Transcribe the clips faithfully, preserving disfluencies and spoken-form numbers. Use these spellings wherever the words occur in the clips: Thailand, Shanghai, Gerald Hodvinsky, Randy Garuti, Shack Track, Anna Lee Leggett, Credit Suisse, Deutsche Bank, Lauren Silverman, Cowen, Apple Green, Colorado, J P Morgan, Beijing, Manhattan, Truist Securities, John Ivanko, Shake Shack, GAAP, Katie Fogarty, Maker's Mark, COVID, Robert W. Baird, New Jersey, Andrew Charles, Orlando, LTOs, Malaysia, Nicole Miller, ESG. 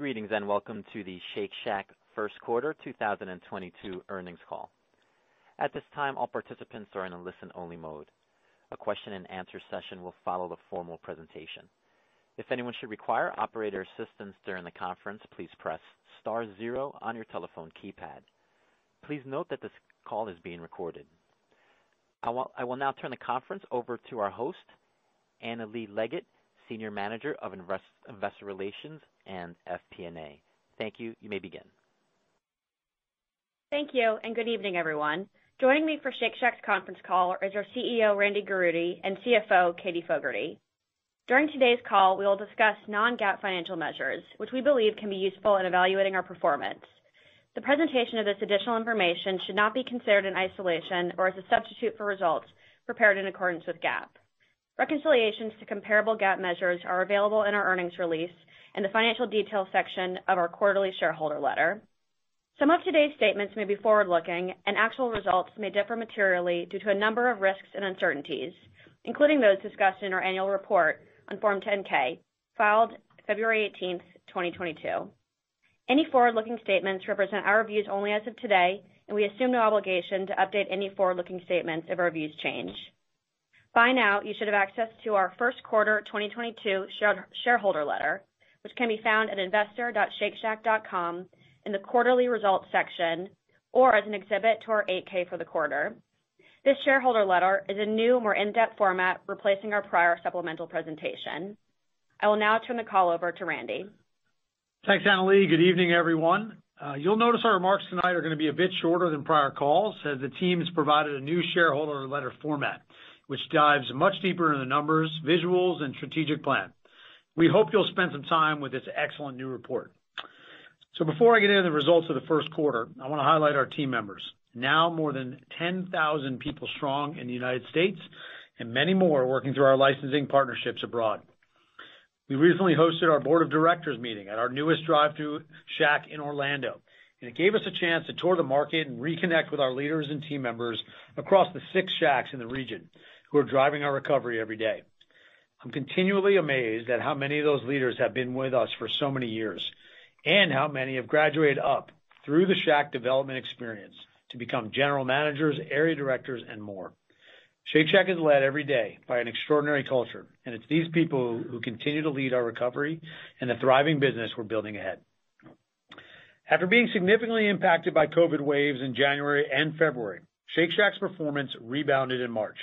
Greetings and welcome to the Shake Shack First Quarter twenty twenty-two Earnings Call. At this time, all participants are in a listen-only mode. A question and answer session will follow the formal presentation. If anyone should require operator assistance during the conference, please press star zero on your telephone keypad. Please note that this call is being recorded. I will, I will now turn the conference over to our host, Anna Lee Leggett, Senior Manager of Invest, Investor Relations and F P and A. Thank you. You may begin. Thank you, and good evening, everyone. Joining me for Shake Shack's conference call is our C E O, Randy Garuti, and C F O, Katie Fogarty. During today's call, we will discuss non-GAAP financial measures, which we believe can be useful in evaluating our performance. The presentation of this additional information should not be considered in isolation or as a substitute for results prepared in accordance with GAAP. Reconciliations to comparable GAAP measures are available in our earnings release and the financial details section of our quarterly shareholder letter. Some of today's statements may be forward-looking, and actual results may differ materially due to a number of risks and uncertainties, including those discussed in our annual report on Form ten K, filed February eighteenth, twenty twenty-two. Any forward-looking statements represent our views only as of today, and we assume no obligation to update any forward-looking statements if our views change. By now, you should have access to our first quarter twenty twenty-two shareholder letter, which can be found at investor dot shake shack dot com in the quarterly results section or as an exhibit to our eight K for the quarter. This shareholder letter is a new, more in-depth format replacing our prior supplemental presentation. I will now turn the call over to Randy. Thanks, Anna Lee. Good evening, everyone. Uh, you'll notice our remarks tonight are going to be a bit shorter than prior calls as the team's provided a new shareholder letter format, which dives much deeper into the numbers, visuals, and strategic plan. We hope you'll spend some time with this excellent new report. So before I get into the results of the first quarter, I want to highlight our team members, now more than ten thousand people strong in the United States and many more working through our licensing partnerships abroad. We recently hosted our board of directors meeting at our newest drive-thru shack in Orlando, and it gave us a chance to tour the market and reconnect with our leaders and team members across the six shacks in the region who are driving our recovery every day. I'm continually amazed at how many of those leaders have been with us for so many years and how many have graduated up through the Shack development experience to become general managers, area directors, and more. Shake Shack is led every day by an extraordinary culture, and it's these people who continue to lead our recovery and the thriving business we're building ahead. After being significantly impacted by COVID waves in January and February, Shake Shack's performance rebounded in March.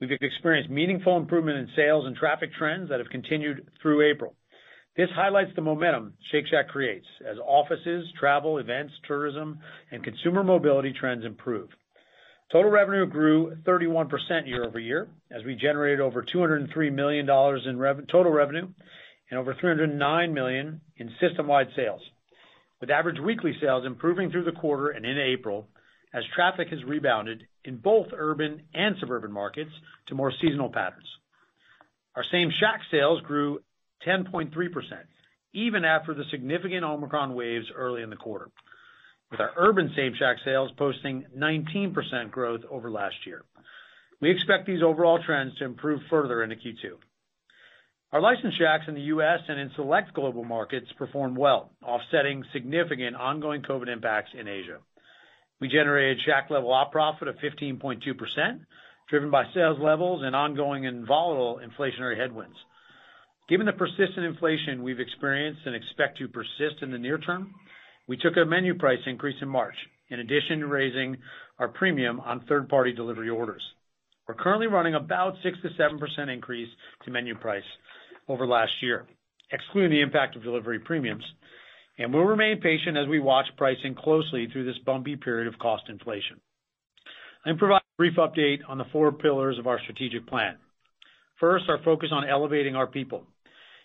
We've experienced meaningful improvement in sales and traffic trends that have continued through April. This highlights the momentum Shake Shack creates as offices, travel, events, tourism, and consumer mobility trends improve. Total revenue grew thirty-one percent year over year as we generated over two hundred three million dollars in rev- total revenue and over three hundred nine million dollars in system-wide sales, with average weekly sales improving through the quarter and in April as traffic has rebounded in both urban and suburban markets to more seasonal patterns. Our same shack sales grew ten point three percent, even after the significant Omicron waves early in the quarter, with our urban same shack sales posting nineteen percent growth over last year. We expect these overall trends to improve further into Q two. Our licensed shacks in the U S and in select global markets performed well, offsetting significant ongoing COVID impacts in Asia. We generated shack-level op profit of fifteen point two percent, driven by sales levels and ongoing and volatile inflationary headwinds. Given the persistent inflation we've experienced and expect to persist in the near term, we took a menu price increase in March, in addition to raising our premium on third-party delivery orders. We're currently running about six to seven percent increase to menu price over last year, excluding the impact of delivery premiums, and we'll remain patient as we watch pricing closely through this bumpy period of cost inflation. I'm providing a brief update on the four pillars of our strategic plan. First, our focus on elevating our people.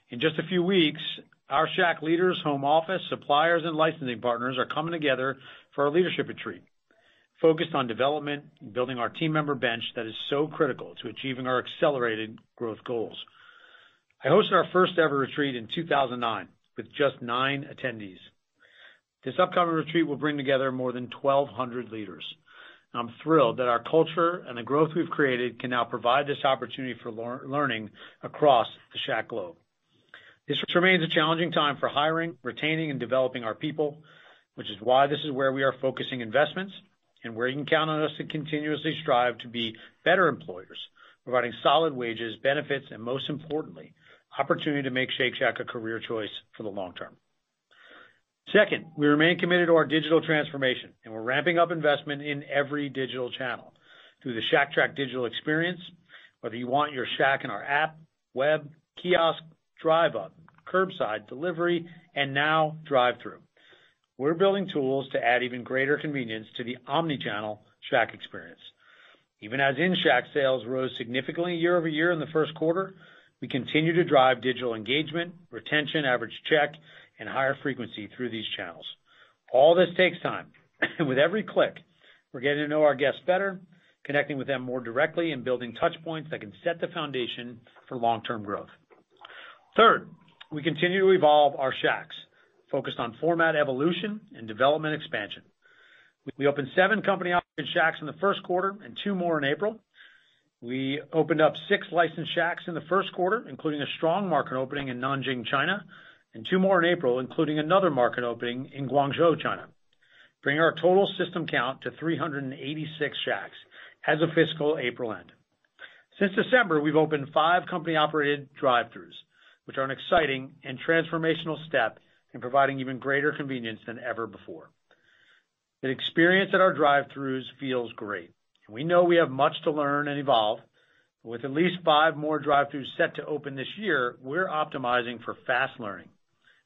In just a few weeks, our Shack leaders, home office, suppliers, and licensing partners are coming together for our leadership retreat, focused on development and building our team member bench that is so critical to achieving our accelerated growth goals. I hosted our first ever retreat in two thousand nine. With just nine attendees. This upcoming retreat will bring together more than twelve hundred leaders. I'm thrilled that our culture and the growth we've created can now provide this opportunity for learning across the Shack globe. This remains a challenging time for hiring, retaining, and developing our people, which is why this is where we are focusing investments and where you can count on us to continuously strive to be better employers, providing solid wages, benefits, and most importantly, opportunity to make Shake Shack a career choice for the long term. Second, we remain committed to our digital transformation, and we're ramping up investment in every digital channel through the Shack Track digital experience, whether you want your Shack in our app, web, kiosk, drive-up, curbside, delivery, and now drive-through. We're building tools to add even greater convenience to the omni-channel Shack experience. Even as in-Shack sales rose significantly year over year in the first quarter, we continue to drive digital engagement, retention, average check, and higher frequency through these channels. All this takes time, and with every click, we're getting to know our guests better, connecting with them more directly, and building touch points that can set the foundation for long-term growth. Third, we continue to evolve our Shacks, focused on format evolution and development expansion. We opened seven company-operated Shacks in the first quarter and two more in April. We opened up six licensed Shacks in the first quarter, including a strong market opening in Nanjing, China, and two more in April, including another market opening in Guangzhou, China, bringing our total system count to three hundred eighty-six Shacks as of fiscal April end. Since December, we've opened five company-operated drive-thrus, which are an exciting and transformational step in providing even greater convenience than ever before. The experience at our drive-thrus feels great, and we know we have much to learn and evolve. But with at least five more drive-thrus set to open this year, we're optimizing for fast learning.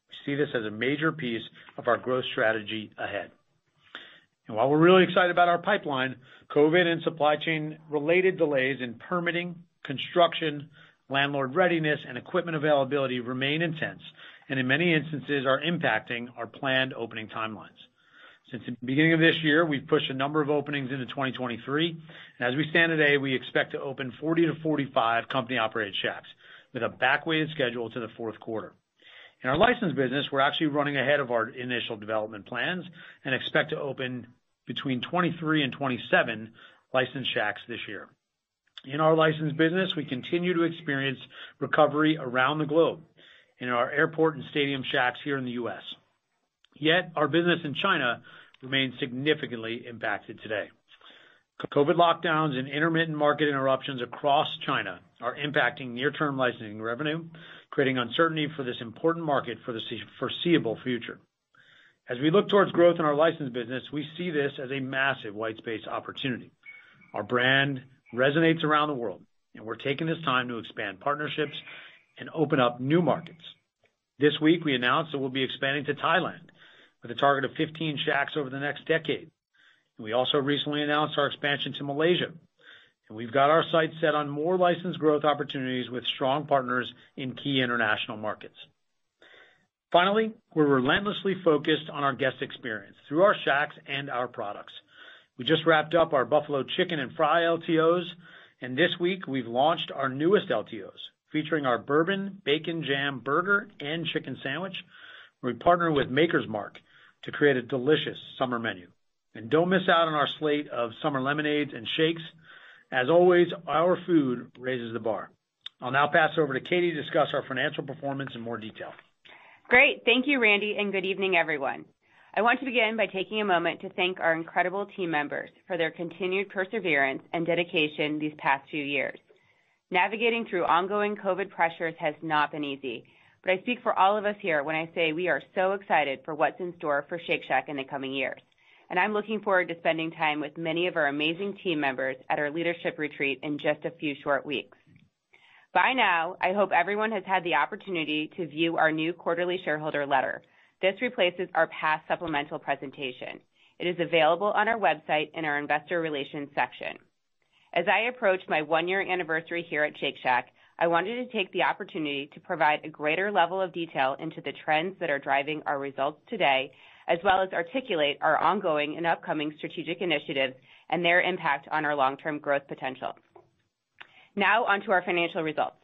We see this as a major piece of our growth strategy ahead. And while we're really excited about our pipeline, COVID and supply chain related delays in permitting, construction, landlord readiness, and equipment availability remain intense, and in many instances are impacting our planned opening timelines. Since the beginning of this year, we've pushed a number of openings into twenty twenty-three, and as we stand today, we expect to open forty to forty-five company-operated Shacks, with a back-weighted schedule to the fourth quarter. In our licensed business, we're actually running ahead of our initial development plans and expect to open between twenty-three and twenty-seven licensed Shacks this year. In our licensed business, we continue to experience recovery around the globe in our airport and stadium Shacks here in the U S. Yet, our business in China remains significantly impacted today. COVID lockdowns and intermittent market interruptions across China are impacting near-term licensing revenue, creating uncertainty for this important market for the foreseeable future. As we look towards growth in our licensed business, we see this as a massive white space opportunity. Our brand resonates around the world, and we're taking this time to expand partnerships and open up new markets. This week, we announced that we'll be expanding to Thailand with a target of fifteen Shacks over the next decade. And we also recently announced our expansion to Malaysia, and we've got our sights set on more licensed growth opportunities with strong partners in key international markets. Finally, we're relentlessly focused on our guest experience through our Shacks and our products. We just wrapped up our Buffalo Chicken and Fry L T Os, and this week we've launched our newest L T Os, featuring our Bourbon Bacon Jam Burger and Chicken Sandwich, where we partner with Maker's Mark to create a delicious summer menu. And don't miss out on our slate of summer lemonades and shakes. As always, our food raises the bar. I'll now pass it over to Katie to discuss our financial performance in more detail. Great. Thank you, Randy, and good evening, everyone. I want to begin by taking a moment to thank our incredible team members for their continued perseverance and dedication these past few years. Navigating through ongoing COVID pressures has not been easy, but I speak for all of us here when I say we are so excited for what's in store for Shake Shack in the coming years. And I'm looking forward to spending time with many of our amazing team members at our leadership retreat in just a few short weeks. By now, I hope everyone has had the opportunity to view our new quarterly shareholder letter. This replaces our past supplemental presentation. It is available on our website in our investor relations section. As I approach my one-year anniversary here at Shake Shack, I wanted to take the opportunity to provide a greater level of detail into the trends that are driving our results today, as well as articulate our ongoing and upcoming strategic initiatives and their impact on our long-term growth potential. Now onto our financial results.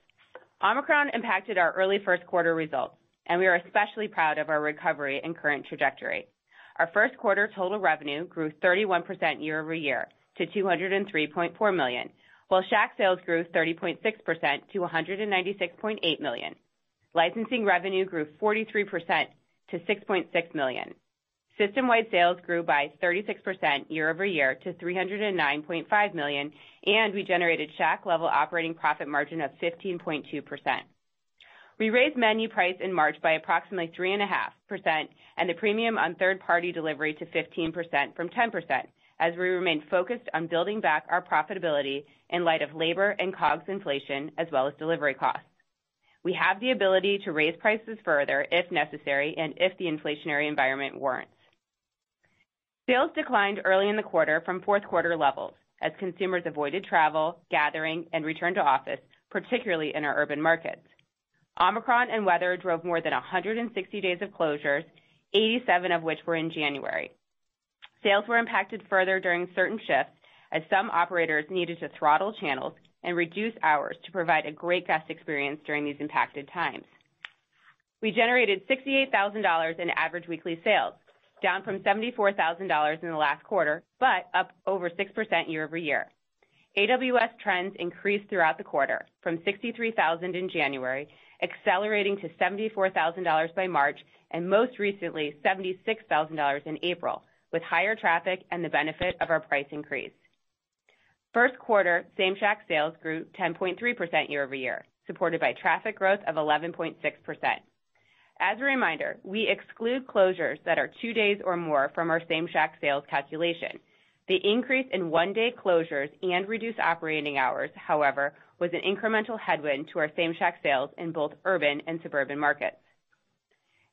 Omicron impacted our early first quarter results, and we are especially proud of our recovery and current trajectory. Our first quarter total revenue grew thirty-one percent year over year to two hundred three point four million dollars, while Shack sales grew thirty point six percent to one hundred ninety-six point eight million dollars. Licensing revenue grew forty-three percent to six point six million dollars. System-wide sales grew by thirty-six percent year-over-year to three hundred nine point five million dollars, and we generated Shack-level operating profit margin of fifteen point two percent. We raised menu price in March by approximately three point five percent and the premium on third-party delivery to fifteen percent from ten percent, as we remain focused on building back our profitability in light of labor and COGS inflation as well as delivery costs. We have the ability to raise prices further if necessary and if the inflationary environment warrants. Sales declined early in the quarter from fourth quarter levels as consumers avoided travel, gathering, and return to office, particularly in our urban markets. Omicron and weather drove more than one hundred sixty days of closures, eighty-seven of which were in January. Sales were impacted further during certain shifts as some operators needed to throttle channels and reduce hours to provide a great guest experience during these impacted times. We generated sixty-eight thousand dollars in average weekly sales, down from seventy-four thousand dollars in the last quarter, but up over six percent year over year. A W S trends increased throughout the quarter, from sixty-three thousand dollars in January, accelerating to seventy-four thousand dollars by March, and most recently seventy-six thousand dollars in April, with higher traffic and the benefit of our price increase. First quarter Same Shack sales grew ten point three percent year over year, supported by traffic growth of eleven point six percent. As a reminder, we exclude closures that are two days or more from our Same Shack sales calculation. The increase in one-day closures and reduced operating hours, however, was an incremental headwind to our Same Shack sales in both urban and suburban markets.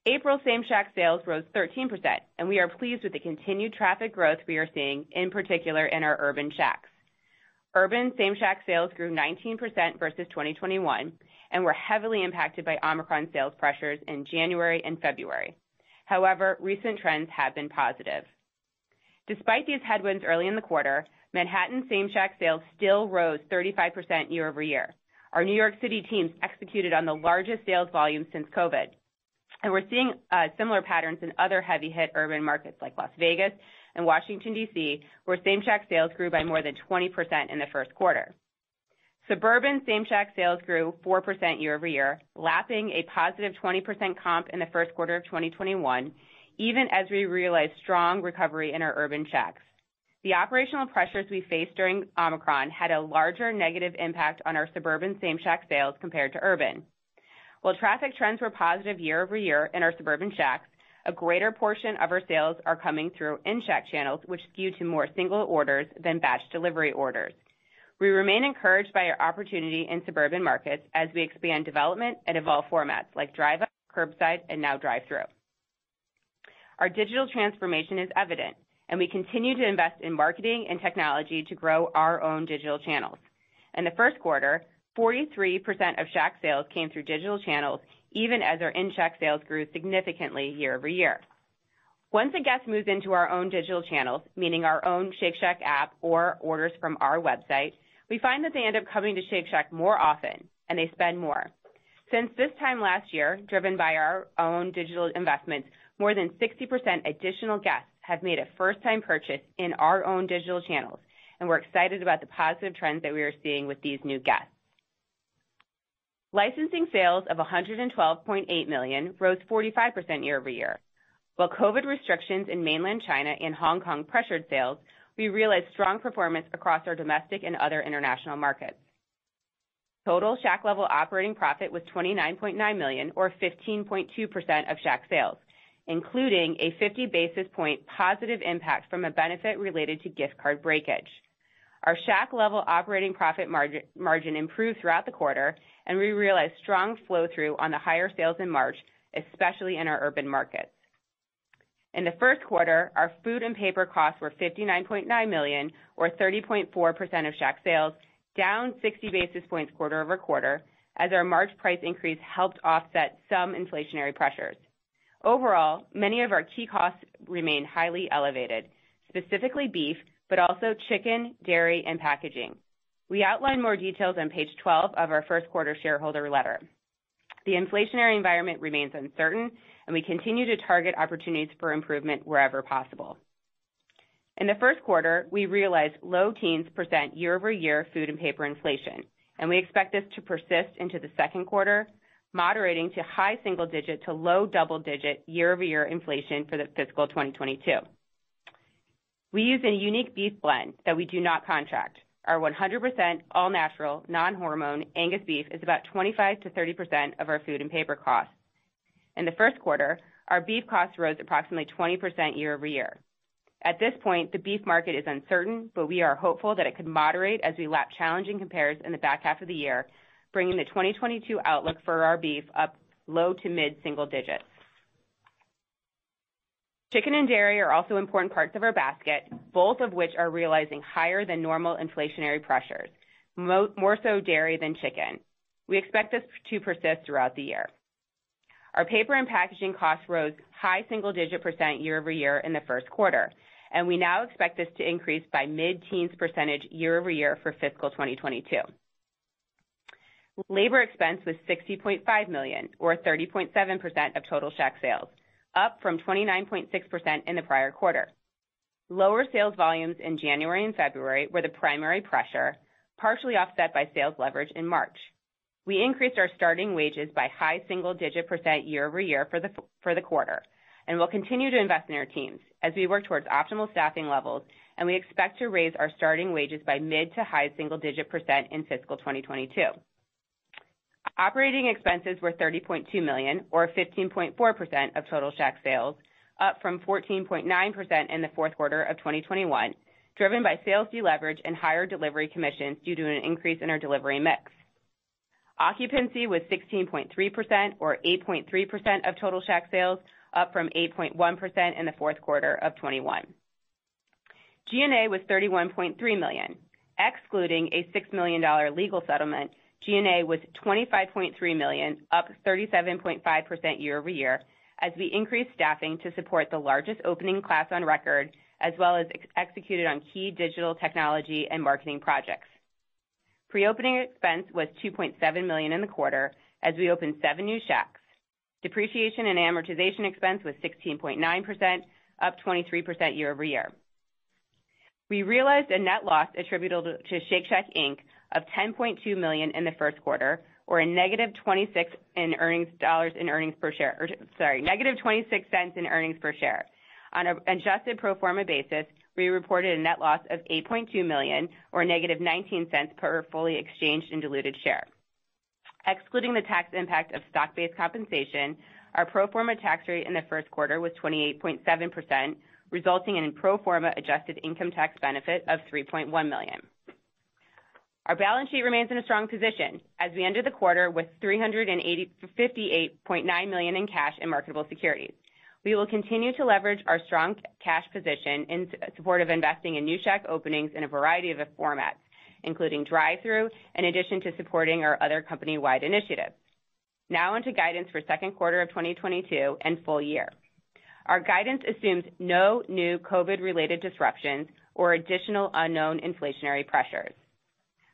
April Same Shack sales rose thirteen percent, and we are pleased with the continued traffic growth we are seeing, in particular in our urban Shacks. Urban Same Shack sales grew nineteen percent versus twenty twenty-one, and were heavily impacted by Omicron sales pressures in January and February. However, recent trends have been positive. Despite these headwinds early in the quarter, Manhattan Same Shack sales still rose thirty-five percent year over year. Our New York City teams executed on the largest sales volume since COVID. And we're seeing uh, similar patterns in other heavy-hit urban markets like Las Vegas and Washington, D C, where Same Shack sales grew by more than twenty percent in the first quarter. Suburban Same Shack sales grew four percent year-over-year, lapping a positive twenty percent comp in the first quarter of twenty twenty-one, even as we realized strong recovery in our urban Shacks. The operational pressures we faced during Omicron had a larger negative impact on our suburban Same Shack sales compared to urban. While traffic trends were positive year over year in our suburban Shacks, a greater portion of our sales are coming through in-Shack channels, which skew to more single orders than batch delivery orders. We remain encouraged by our opportunity in suburban markets as we expand development and evolve formats like drive-up, curbside, and now drive-through. Our digital transformation is evident, and we continue to invest in marketing and technology to grow our own digital channels. In the first quarter, forty-three percent of Shack sales came through digital channels, even as our in-Shack sales grew significantly year over year. Once a guest moves into our own digital channels, meaning our own Shake Shack app or orders from our website, we find that they end up coming to Shake Shack more often, and they spend more. Since this time last year, driven by our own digital investments, more than sixty percent additional guests have made a first-time purchase in our own digital channels, and we're excited about the positive trends that we are seeing with these new guests. Licensing sales of one hundred twelve point eight million dollars rose forty-five percent year over year. While COVID restrictions in mainland China and Hong Kong pressured sales, we realized strong performance across our domestic and other international markets. Total Shack-level operating profit was twenty-nine point nine million dollars, or fifteen point two percent of Shack sales, including a fifty basis point positive impact from a benefit related to gift card breakage. Our Shack-level operating profit margin, margin improved throughout the quarter, and we realized strong flow-through on the higher sales in March, especially in our urban markets. In the first quarter, our food and paper costs were fifty-nine point nine million dollars, or thirty point four percent of Shack sales, down sixty basis points quarter over quarter, as our March price increase helped offset some inflationary pressures. Overall, many of our key costs remain highly elevated, specifically beef, but also chicken, dairy, and packaging. We outline more details on page twelve of our first quarter shareholder letter. The inflationary environment remains uncertain, and we continue to target opportunities for improvement wherever possible. In the first quarter, we realized low teens percent year-over-year food and paper inflation, and we expect this to persist into the second quarter, moderating to high single-digit to low double-digit year-over-year inflation for the fiscal twenty twenty-two. We use a unique beef blend that we do not contract. Our one hundred percent all-natural, non-hormone Angus beef is about twenty-five to thirty percent of our food and paper costs. In the first quarter, our beef costs rose approximately twenty percent year-over-year. At this point, the beef market is uncertain, but we are hopeful that it could moderate as we lap challenging compares in the back half of the year, bringing the twenty twenty-two outlook for our beef up low to mid-single digits. Chicken and dairy are also important parts of our basket, both of which are realizing higher than normal inflationary pressures, more so dairy than chicken. We expect this to persist throughout the year. Our paper and packaging costs rose high single-digit percent year-over-year in the first quarter, and we now expect this to increase by mid-teens percentage year-over-year for fiscal twenty twenty-two. Labor expense was sixty point five million dollars, or thirty point seven percent of total Shack sales, up from twenty-nine point six percent in the prior quarter. Lower sales volumes in January and February were the primary pressure, partially offset by sales leverage in March. We increased our starting wages by high single-digit percent year-over-year for the, for the quarter, and we'll continue to invest in our teams as we work towards optimal staffing levels, and we expect to raise our starting wages by mid to high single-digit percent in fiscal twenty twenty-two. Operating expenses were thirty point two million dollars, or fifteen point four percent of total Shack sales, up from fourteen point nine percent in the fourth quarter of twenty twenty-one, driven by sales deleverage and higher delivery commissions due to an increase in our delivery mix. Occupancy was sixteen point three percent, or eight point three percent of total Shack sales, up from eight point one percent in the fourth quarter of twenty-one. G and A was thirty-one point three million dollars. Excluding a six million dollars legal settlement, G and A was twenty-five point three million dollars, up thirty-seven point five percent year-over-year, as we increased staffing to support the largest opening class on record, as well as ex- executed on key digital technology and marketing projects. Pre-opening expense was two point seven million dollars in the quarter, as we opened seven new Shacks. Depreciation and amortization expense was sixteen point nine percent, up twenty-three percent year-over-year. We realized a net loss attributable to Shake Shack, Incorporated, of ten point two million dollars in the first quarter, or a negative twenty-six in earnings dollars in earnings per share, or sorry, negative twenty-six cents in earnings per share. On an adjusted pro forma basis, we reported a net loss of eight point two million dollars, or negative nineteen cents per fully exchanged and diluted share. Excluding the tax impact of stock-based compensation, our pro forma tax rate in the first quarter was twenty-eight point seven percent, resulting in a pro forma adjusted income tax benefit of three point one million dollars. Our balance sheet remains in a strong position as we ended the quarter with three hundred fifty-eight point nine million dollars in cash and marketable securities. We will continue to leverage our strong cash position in support of investing in new Shack openings in a variety of formats, including drive-through, in addition to supporting our other company-wide initiatives. Now onto guidance for second quarter of twenty twenty-two and full year. Our guidance assumes no new COVID-related disruptions or additional unknown inflationary pressures.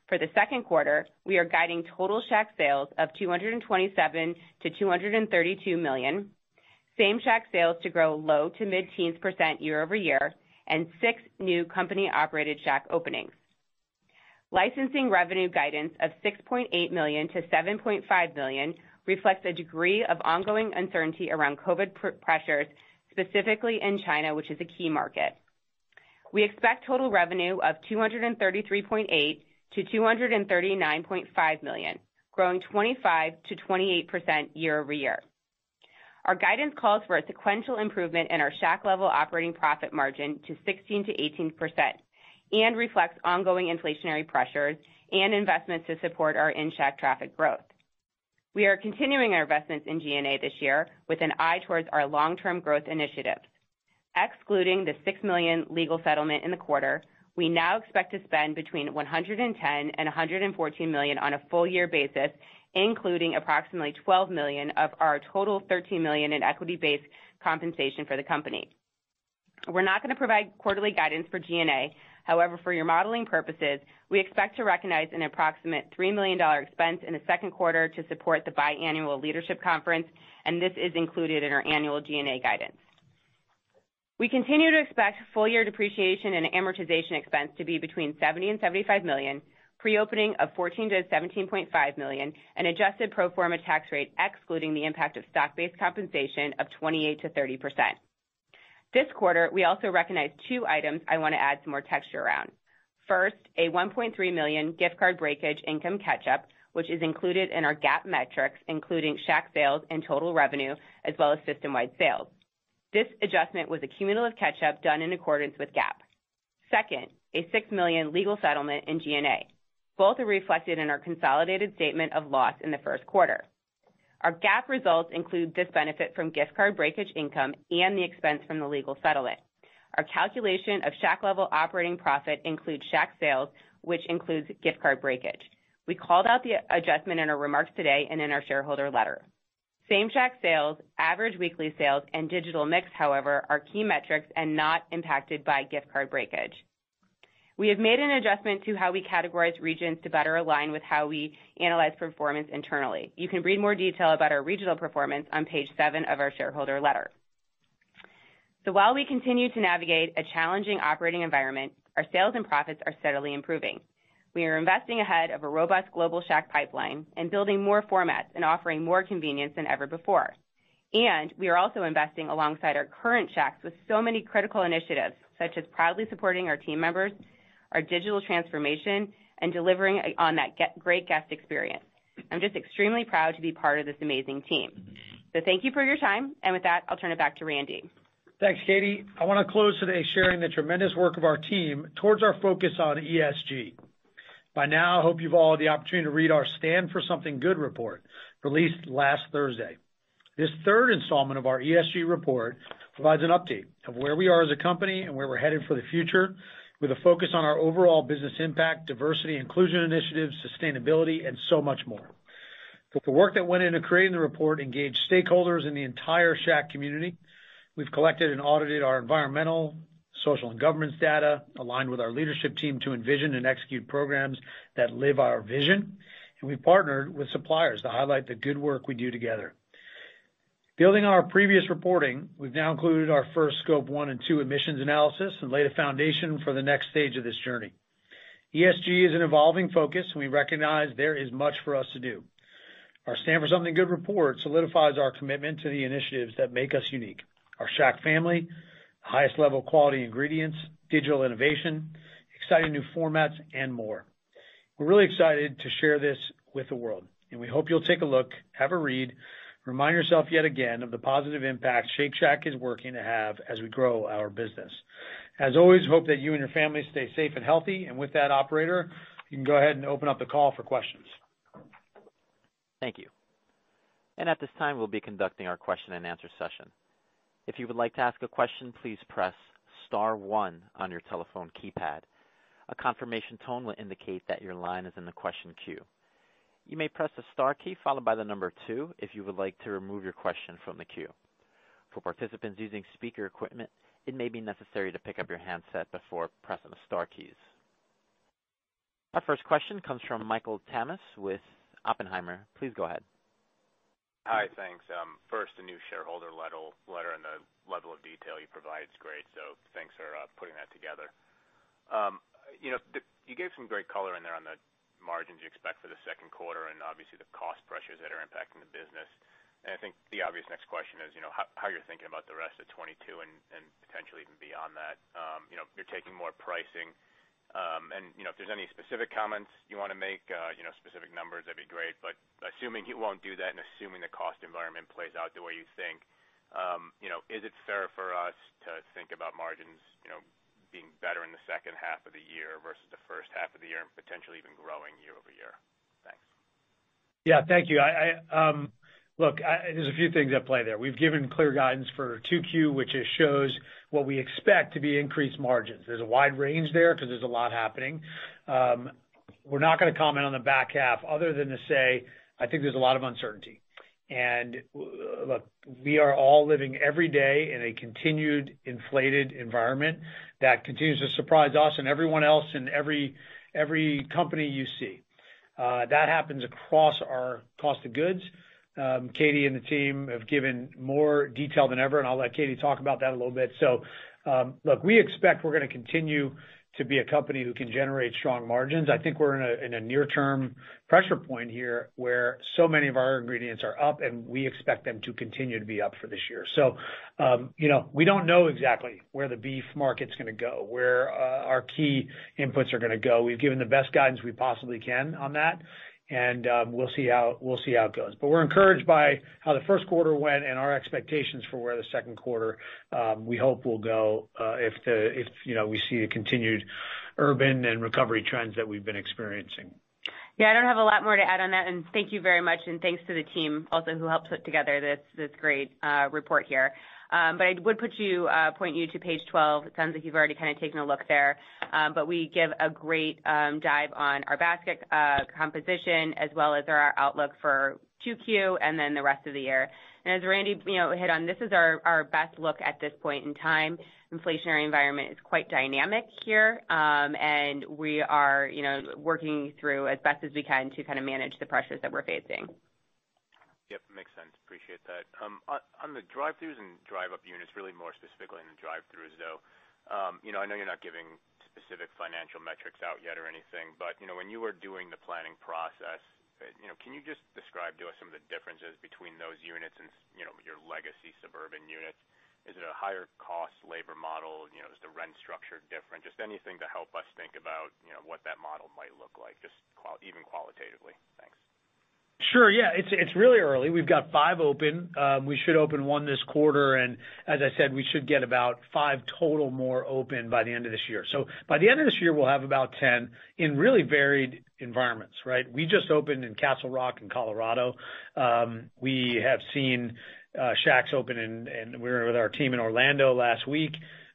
For the second quarter, we are guiding total Shack sales of two hundred twenty-seven to two hundred thirty-two million dollars, same Shack sales to grow low to mid-teens percent year-over-year, and six new company-operated Shack openings. Licensing revenue guidance of six point eight million to seven point five million dollars reflects a degree of ongoing uncertainty around COVID pr- pressures, specifically in China, which is a key market. We expect total revenue of two hundred thirty-three point eight to two hundred thirty-nine point five million dollars, growing twenty-five to twenty-eight percent year-over-year. Our guidance calls for a sequential improvement in our Shack-level operating profit margin to sixteen to eighteen percent and reflects ongoing inflationary pressures and investments to support our in-Shack traffic growth. We are continuing our investments in G and A this year with an eye towards our long-term growth initiatives. Excluding the six million dollars legal settlement in the quarter, we now expect to spend between one hundred ten and one hundred fourteen million dollars on a full-year basis, including approximately twelve million dollars of our total thirteen million dollars in equity-based compensation for the company. We're not going to provide quarterly guidance for G and A. However, for your modeling purposes, we expect to recognize an approximate three million dollars expense in the second quarter to support the biannual leadership conference, and this is included in our annual G and A guidance. We continue to expect full-year depreciation and amortization expense to be between seventy and seventy-five million dollars, pre-opening of fourteen to seventeen point five million dollars, an adjusted pro forma tax rate excluding the impact of stock-based compensation of twenty-eight to thirty percent. This quarter, we also recognized two items I want to add some more texture around. First, a one point three million dollars gift card breakage income catch-up, which is included in our GAAP metrics, including Shack sales and total revenue, as well as system-wide sales. This adjustment was a cumulative catch-up done in accordance with GAAP. Second, a six million dollars legal settlement in G and A. Both are reflected in our consolidated statement of loss in the first quarter. Our GAAP results include this benefit from gift card breakage income and the expense from the legal settlement. Our calculation of Shack-level operating profit includes Shack sales, which includes gift card breakage. We called out the adjustment in our remarks today and in our shareholder letter. Same-Shack sales, average weekly sales, and digital mix, however, are key metrics and not impacted by gift card breakage. We have made an adjustment to how we categorize regions to better align with how we analyze performance internally. You can read more detail about our regional performance on page seven of our shareholder letter. So while we continue to navigate a challenging operating environment, our sales and profits are steadily improving. We are investing ahead of a robust global Shack pipeline and building more formats and offering more convenience than ever before. And we are also investing alongside our current Shacks with so many critical initiatives, such as proudly supporting our team members, our digital transformation, and delivering on that great guest experience. I'm just extremely proud to be part of this amazing team. So thank you for your time, and with that, I'll turn it back to Randy. Thanks, Katie. I want to close today sharing the tremendous work of our team towards our focus on E S G. By now, I hope you've all had the opportunity to read our Stand for Something Good report, released last Thursday. This third installment of our E S G report provides an update of where we are as a company and where we're headed for the future, with a focus on our overall business impact, diversity, inclusion initiatives, sustainability, and so much more. The work that went into creating the report engaged stakeholders in the entire Shack community. We've collected and audited our environmental, social and governance data, aligned with our leadership team to envision and execute programs that live our vision, and we've partnered with suppliers to highlight the good work we do together. Building on our previous reporting, we've now included our first Scope one and two emissions analysis and laid a foundation for the next stage of this journey. E S G is an evolving focus, and we recognize there is much for us to do. Our Stand for Something Good report solidifies our commitment to the initiatives that make us unique: our Shack family, highest level quality ingredients, digital innovation, exciting new formats, and more. We're really excited to share this with the world, and we hope you'll take a look, have a read, remind yourself yet again of the positive impact Shake Shack is working to have as we grow our business. As always, hope that you and your family stay safe and healthy, and with that, operator, you can go ahead and open up the call for questions. Thank you. And at this time, we'll be conducting our question and answer session. If you would like to ask a question, please press star one on your telephone keypad. A confirmation tone will indicate that your line is in the question queue. You may press the star key followed by the number two if you would like to remove your question from the queue. For participants using speaker equipment, it may be necessary to pick up your handset before pressing the star keys. Our first question comes from Michael Tamas with Oppenheimer. Please go ahead. Hi, thanks. Um, first, the new shareholder letter, letter and the level of detail you provide is great, so thanks for uh, putting that together. Um, you know, the, you gave some great color in there on the margins you expect for the second quarter and obviously the cost pressures that are impacting the business. And I think the obvious next question is, you know, how, how you're thinking about the rest of twenty-two and, and potentially even beyond that. Um, you know, you're taking more pricing. Um, and, you know, if there's any specific comments you want to make, uh, you know, specific numbers, that'd be great. But assuming you won't do that and assuming the cost environment plays out the way you think, um, you know, is it fair for us to think about margins, you know, being better in the second half of the year versus the first half of the year and potentially even growing year over year? Thanks. Yeah, thank you. I, I um, look, I, there's a few things at play there. We've given clear guidance for two Q, which is shows what we expect to be increased margins. There's a wide range there because there's a lot happening. Um, we're not going to comment on the back half other than to say, I think there's a lot of uncertainty. And look, we are all living every day in a continued inflated environment that continues to surprise us and everyone else and every, every company you see. Uh, that happens across our cost of goods. Um, Katie and the team have given more detail than ever, and I'll let Katie talk about that a little bit. So, um, look, we expect we're going to continue to be a company who can generate strong margins. I think we're in a, in a near-term pressure point here where so many of our ingredients are up, and we expect them to continue to be up for this year. So, um, you know, we don't know exactly where the beef market's going to go, where uh, our key inputs are going to go. We've given the best guidance we possibly can on that, and um, we'll see how we'll see how it goes. But we're encouraged by how the first quarter went and our expectations for where the second quarter um, we hope will go uh, if the if you know we see the continued urban and recovery trends that we've been experiencing. Yeah, I don't have a lot more to add on that, and thank you very much, and thanks to the team also who helped put together this this great uh, report here. Um, but I would put you uh, point you to page twelve. It sounds like you've already kind of taken a look there. Um, but we give a great um, dive on our basket uh, composition as well as our outlook for two Q and then the rest of the year. And as Randy you know, hit on, this is our, our best look at this point in time. Inflationary environment is quite dynamic here, um, and we are you know working through as best as we can to kind of manage the pressures that we're facing. Yep, makes sense. Appreciate that. Um, on, on the drive-thrus and drive-up units, really more specifically in the drive-thrus, though, um, you know, I know you're not giving specific financial metrics out yet or anything, but you know, when you were doing the planning process, you know, can you just describe to us some of the differences between those units and you know your legacy suburban units? Is it a higher cost labor model? You know, is the rent structure different? Just anything to help us think about you know what that model might look like, just qual- even qualitatively. Thanks. Sure. Yeah, it's it's really early. We've got five open. Um, we should open one this quarter, and as I said, we should get about five total more open by the end of this year. So by the end of this year, we'll have about ten in really varied environments. Right? We just opened in Castle Rock in Colorado. Um, we have seen uh, Shacks open, in, and we were with our team in Orlando last week.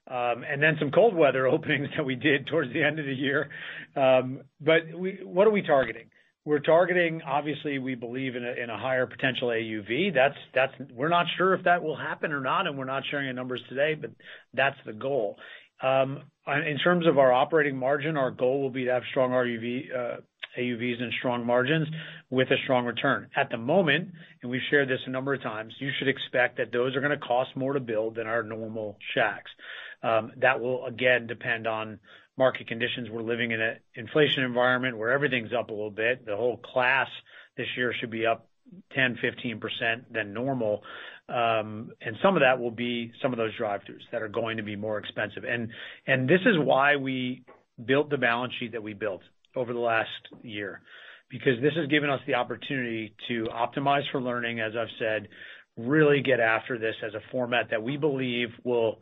Um, and then some cold weather openings that we did towards the end of the year. Um, but we, what are we targeting? We're targeting, obviously, we believe in a, in a higher potential A U V. That's that's. We're not sure if that will happen or not, and we're not sharing the numbers today, but that's the goal. Um, in terms of our operating margin, our goal will be to have strong R U V, uh, A U Vs and strong margins with a strong return. At the moment, and we've shared this a number of times, you should expect that those are going to cost more to build than our normal shacks. Um, that will, again, depend on market conditions. We're living in an inflation environment where everything's up a little bit. The whole class this year should be up ten, fifteen percent than normal. Um, and some of that will be some of those drive-thrus that are going to be more expensive. And and this is why we built the balance sheet that we built over the last year, because this has given us the opportunity to optimize for learning, as I've said, really get after this as a format that we believe will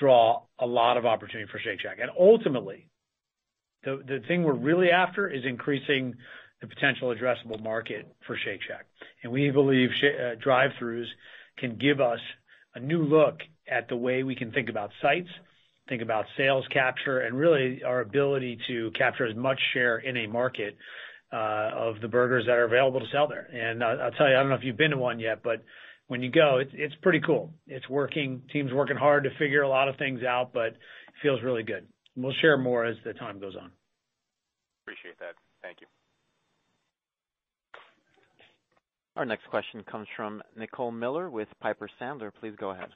draw a lot of opportunity for Shake Shack. And ultimately, the, the thing we're really after is increasing the potential addressable market for Shake Shack. And we believe sh- uh, drive-thrus can give us a new look at the way we can think about sites, think about sales capture, and really our ability to capture as much share in a market uh, of the burgers that are available to sell there. And I'll, I'll tell you, I don't know if you've been to one yet, but when you go, it's it's pretty cool. It's working. Team's working hard to figure a lot of things out, but it feels really good. And we'll share more as the time goes on. Appreciate that. Thank you. Our next question comes from Nicole Miller with Piper Sandler. Please go ahead.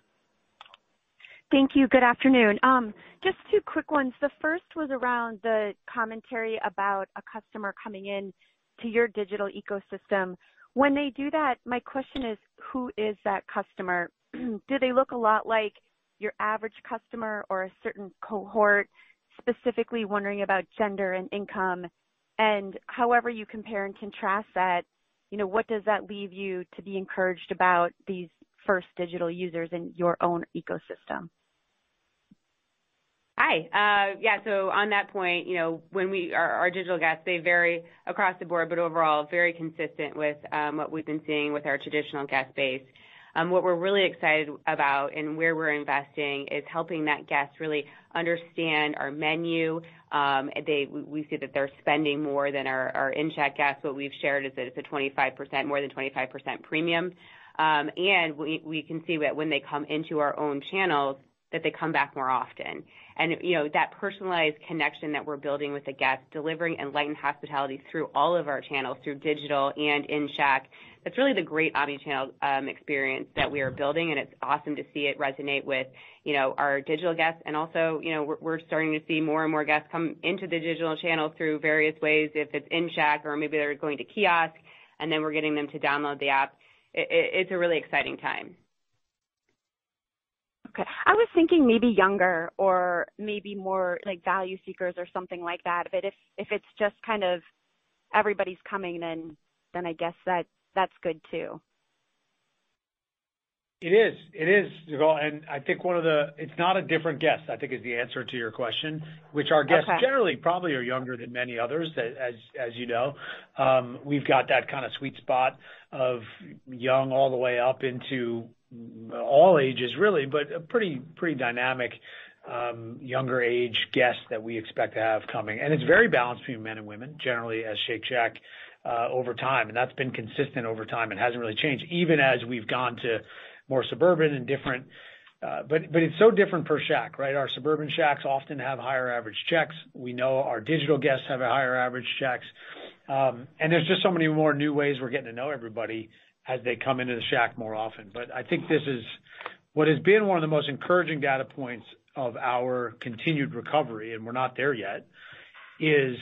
Thank you. Good afternoon. Um, just two quick ones. The first was around the commentary about a customer coming in to your digital ecosystem. When they do that, my question is, who is that customer? Do they look a lot like your average customer or a certain cohort, specifically wondering about gender and income? And however you compare and contrast that, you know, what does that leave you to be encouraged about these first digital users in your own ecosystem? Hi. Uh, yeah, so on that point, you know, when we our, our digital guests, they vary across the board, but overall very consistent with um, what we've been seeing with our traditional guest base. Um, what we're really excited about and where we're investing is helping that guest really understand our menu. Um, they we see that they're spending more than our, our in-Shack guests. What we've shared is that it's a twenty-five percent, more than twenty-five percent premium. Um, and we, we can see that when they come into our own channels, that they come back more often. And, you know, that personalized connection that we're building with the guests, delivering enlightened hospitality through all of our channels, through digital and in Shack, that's really the great omnichannel um, experience that we are building. And it's awesome to see it resonate with, you know, our digital guests. And also, you know, we're, we're starting to see more and more guests come into the digital channel through various ways, if it's in Shack or maybe they're going to kiosk, and then we're getting them to download the app. It, it, it's a really exciting time. Okay. I was thinking maybe younger or maybe more like value seekers or something like that. But if, if it's just kind of everybody's coming, then then I guess that that's good too. It is. It is, and I think one of the – it's not a different guest, I think, is the answer to your question, which our guests okay. generally probably are younger than many others, as as you know. Um, we've got that kind of sweet spot of young all the way up into all ages, really, but a pretty, pretty dynamic um, younger age guest that we expect to have coming. And it's very balanced between men and women, generally, as Shake Shack uh, over time, and that's been consistent over time. It hasn't really changed, even as we've gone to – more suburban and different, uh, but but it's so different per shack, right? Our suburban shacks often have higher average checks. We know our digital guests have a higher average checks. Um, and there's just so many more new ways we're getting to know everybody as they come into the shack more often. But I think this is what has been one of the most encouraging data points of our continued recovery, and we're not there yet, is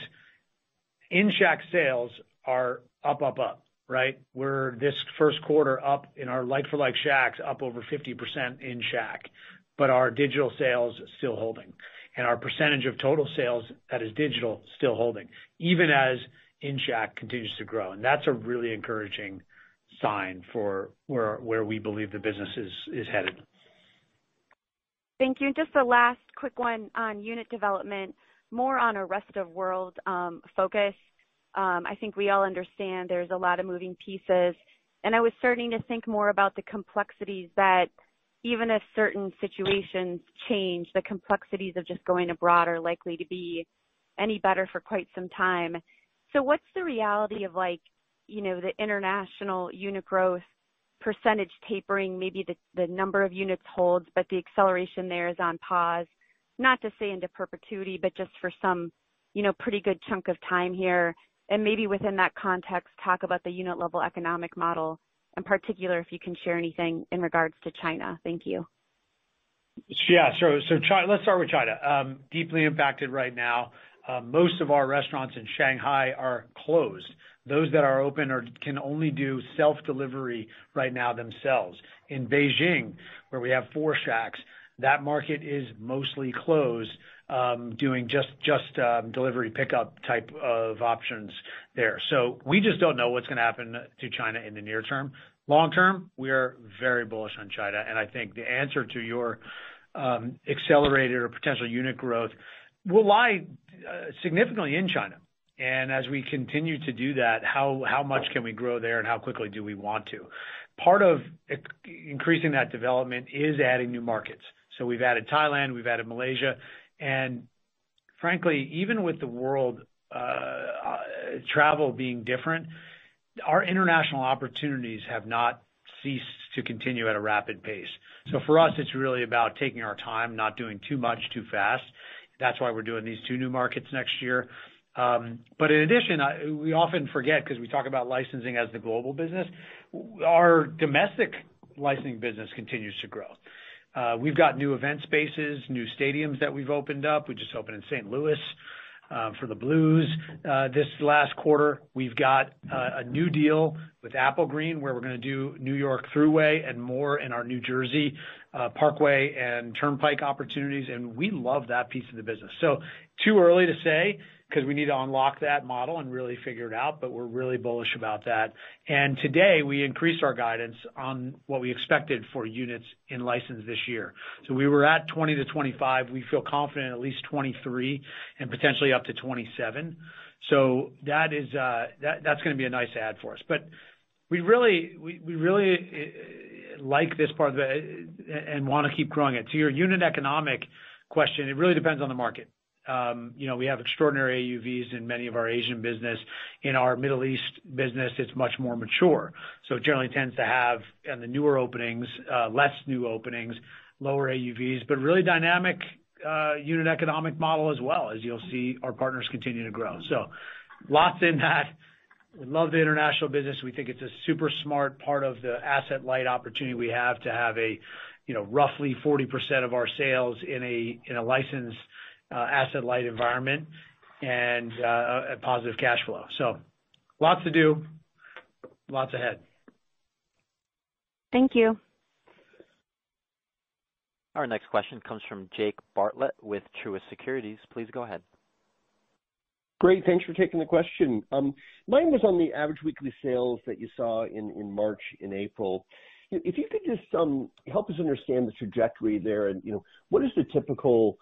in-shack sales are up, up, up. Right? We're this first quarter up in our like-for-like shacks, up over fifty percent in shack, but our digital sales still holding, and our percentage of total sales that is digital still holding, even as in shack continues to grow. And that's a really encouraging sign for where where we believe the business is, is headed. Thank you. And just the last quick one on unit development, more on a rest of world um, focus. Um, I think we all understand there's a lot of moving pieces, and I was starting to think more about the complexities that even if certain situations change, the complexities of just going abroad are likely to be any better for quite some time. So what's the reality of, like, you know, the international unit growth percentage tapering, maybe the, the number of units holds, but the acceleration there is on pause, not to say into perpetuity, but just for some, you know, pretty good chunk of time here. And maybe within that context, talk about the unit level economic model, in particular, if you can share anything in regards to China. Thank you. Yeah, sure. So China, let's start with China. Um, deeply impacted right now. Uh, most of our restaurants in Shanghai are closed. Those that are open are, can only do self-delivery right now themselves. In Beijing, where we have four shacks, that market is mostly closed, um, doing just just um, delivery pickup type of options there. So we just don't know what's going to happen to China in the near term. Long term, we are very bullish on China, and I think the answer to your um, accelerated or potential unit growth will lie uh, significantly in China. And as we continue to do that, how how much can we grow there, and how quickly do we want to? Part of increasing that development is adding new markets. So we've added Thailand, we've added Malaysia, and frankly, even with the world uh, travel being different, our international opportunities have not ceased to continue at a rapid pace. So for us, it's really about taking our time, not doing too much too fast. That's why we're doing these two new markets next year. Um, but in addition, I, we often forget, because we talk about licensing as the global business, our domestic licensing business continues to grow. Uh, we've got new event spaces, new stadiums that we've opened up. We just opened in Saint Louis uh, for the Blues uh, this last quarter. We've got uh, a new deal with Apple Green, where we're going to do New York Thruway and more in our New Jersey uh, Parkway and Turnpike opportunities, and we love that piece of the business. So too early to say, because we need to unlock that model and really figure it out, but we're really bullish about that. And today we increased our guidance on what we expected for units in license this year. So we were at twenty to twenty-five. We feel confident at least twenty-three and potentially up to twenty-seven. So that is uh, that, that's going to be a nice add for us. But we really we, we really like this part of it and want to keep growing it. To your unit economic question, it really depends on the market. Um, you know, we have extraordinary A U Vs in many of our Asian business. In our Middle East business, it's much more mature. So it generally tends to have, and the newer openings, uh, less new openings, lower A U Vs, but really dynamic uh, unit economic model as well, as you'll see our partners continue to grow. So lots in that. We love the international business. We think it's a super smart part of the asset light opportunity we have to have a, you know, roughly forty percent of our sales in a in a licensed uh, asset light environment and uh, a positive cash flow. So lots to do, lots ahead. Thank you. Our next question comes from Jake Bartlett with Truist Securities. Please go ahead. Great. Thanks for taking the question. Um, mine was on the average weekly sales that you saw in, in March and April. If you could just um, help us understand the trajectory there, and you know, what is the typical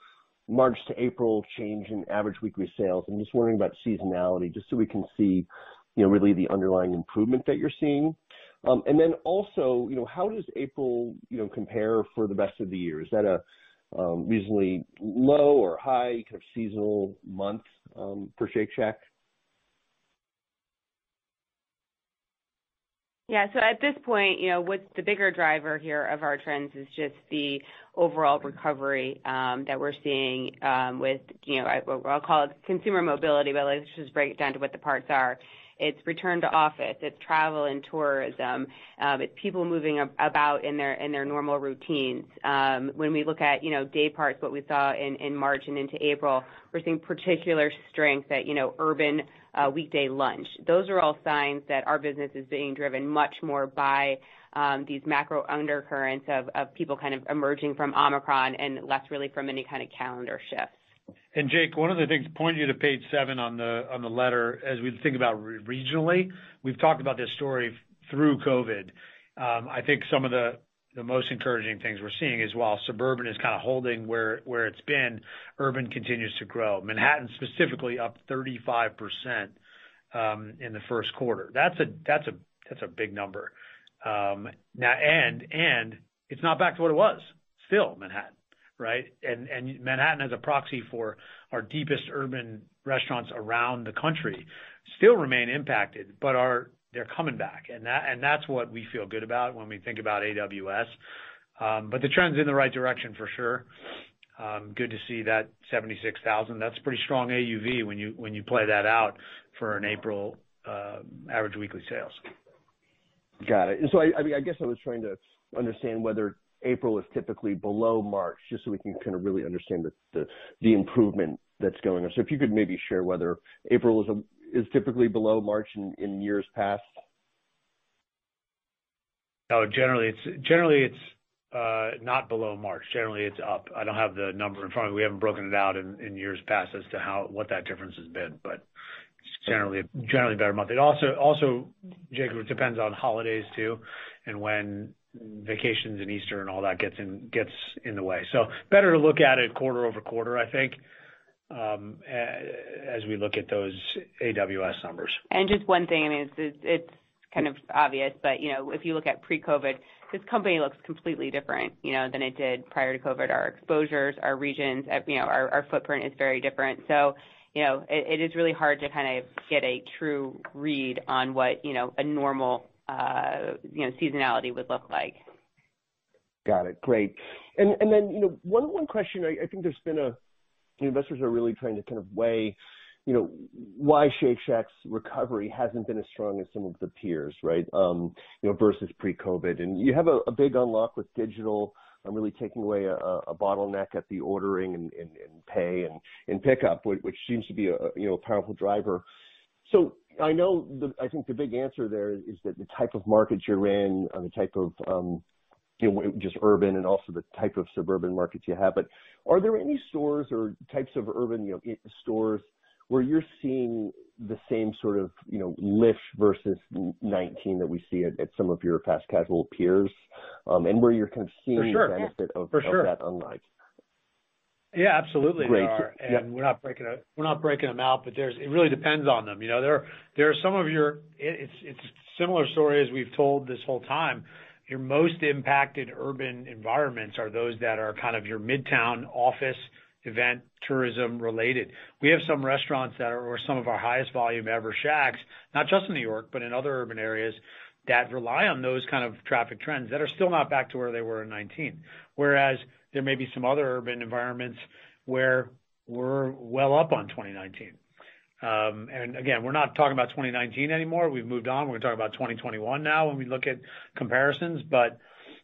March to April change in average weekly sales? I'm just wondering about seasonality, just so we can see, you know, really the underlying improvement that you're seeing. Um, and then also, you know, how does April, you know, compare for the rest of the year? Is that a Um, reasonably low or high kind of seasonal month um, for Shake Shack? Yeah, so at this point, you know, what's the bigger driver here of our trends is just the overall recovery um, that we're seeing um, with, you know, I, I'll call it consumer mobility, but let's just break it down to what the parts are. It's return to office. It's travel and tourism. Um, it's people moving ab- about in their in their normal routines. Um, when we look at, you know, day parts, what we saw in, in March and into April, we're seeing particular strength at, you know, urban uh, weekday lunch. Those are all signs that our business is being driven much more by um, these macro undercurrents of, of people kind of emerging from Omicron and less really from any kind of calendar shifts. And Jake, one of the things, point you to page seven on the on the letter, as we think about regionally, we've talked about this story through COVID. Um, I think some of the, the most encouraging things we're seeing is while suburban is kind of holding where, where it's been, urban continues to grow. Manhattan specifically up thirty-five percent um, in the first quarter. That's a that's a that's a big number. Um, now and and it's not back to what it was. Still Manhattan. Right, and and Manhattan as a proxy for our deepest urban restaurants around the country still remain impacted, but are they're coming back, and that and that's what we feel good about when we think about A W S. Um, but the trend's in the right direction for sure. Um, good to see that seventy-six thousand. That's pretty strong A U V when you when you play that out for an April uh, average weekly sales. Got it. And so I, I mean, I guess I was trying to understand whether April is typically below March, just so we can kind of really understand the, the, the improvement that's going on. So if you could maybe share whether April is a, is typically below March in, in years past. No, generally it's generally it's uh, not below March. Generally it's up. I don't have the number in front of me. We haven't broken it out in, in years past as to how what that difference has been, but it's generally generally a better month. It also also Jacob, it depends on holidays too, and when vacations and Easter and all that gets in gets in the way. So better to look at it quarter over quarter, I think, um, as we look at those A W S numbers. And just one thing, I mean, it's, it's kind of obvious, but, you know, if you look at pre-COVID, this company looks completely different, you know, than it did prior to COVID. Our exposures, our regions, you know, our, our footprint is very different. So, you know, it, it is really hard to kind of get a true read on what, you know, a normal Uh, you know, seasonality would look like. Got it. Great. And and then, you know, one one question I, I think there's been a, you know, investors are really trying to kind of weigh, you know, why Shake Shack's recovery hasn't been as strong as some of the peers, right? Um, you know, versus pre-COVID. And you have a, a big unlock with digital. I'm really taking away a, a bottleneck at the ordering and, and, and pay and, and pickup, which, which seems to be a, you know, a powerful driver. So I know the, I think the big answer there is that the type of markets you're in, uh, the type of um, you know, just urban and also the type of suburban markets you have. But are there any stores or types of urban, you know, stores where you're seeing the same sort of, you know, lift versus nineteen that we see at, at some of your fast casual peers, um, and where you're kind of seeing sure. the benefit yeah. of, of sure. that unlike? Yeah, absolutely Great. There are, and yep. we're not breaking a, we're not breaking them out, but there's it really depends on them. You know, there there are some of your it, it's it's a similar story as we've told this whole time. Your most impacted urban environments are those that are kind of your midtown office, event, tourism related. We have some restaurants that are or some of our highest volume ever shacks, not just in New York but in other urban areas that rely on those kind of traffic trends that are still not back to where they were in nineteen. Whereas there may be some other urban environments where we're well up on twenty nineteen. Um, and again, we're not talking about twenty nineteen anymore. We've moved on. We're going to talk about twenty twenty-one now when we look at comparisons. But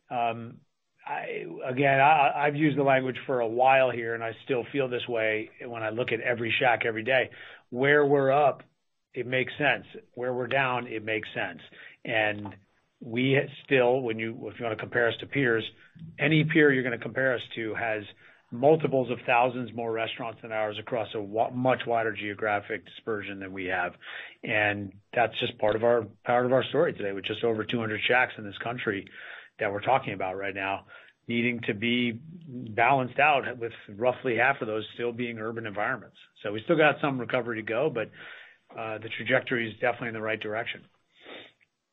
um, I, again, I, I've used the language for a while here, and I still feel this way when I look at every Shack every day. Where we're up, it makes sense. Where we're down, it makes sense. And we still, when you if you want to compare us to peers, any peer you're going to compare us to has multiples of thousands more restaurants than ours across a w- much wider geographic dispersion than we have. And that's just part of our part of our story today, with just over two hundred Shacks in this country that we're talking about right now, needing to be balanced out, with roughly half of those still being urban environments. So we still got some recovery to go, but uh, the trajectory is definitely in the right direction.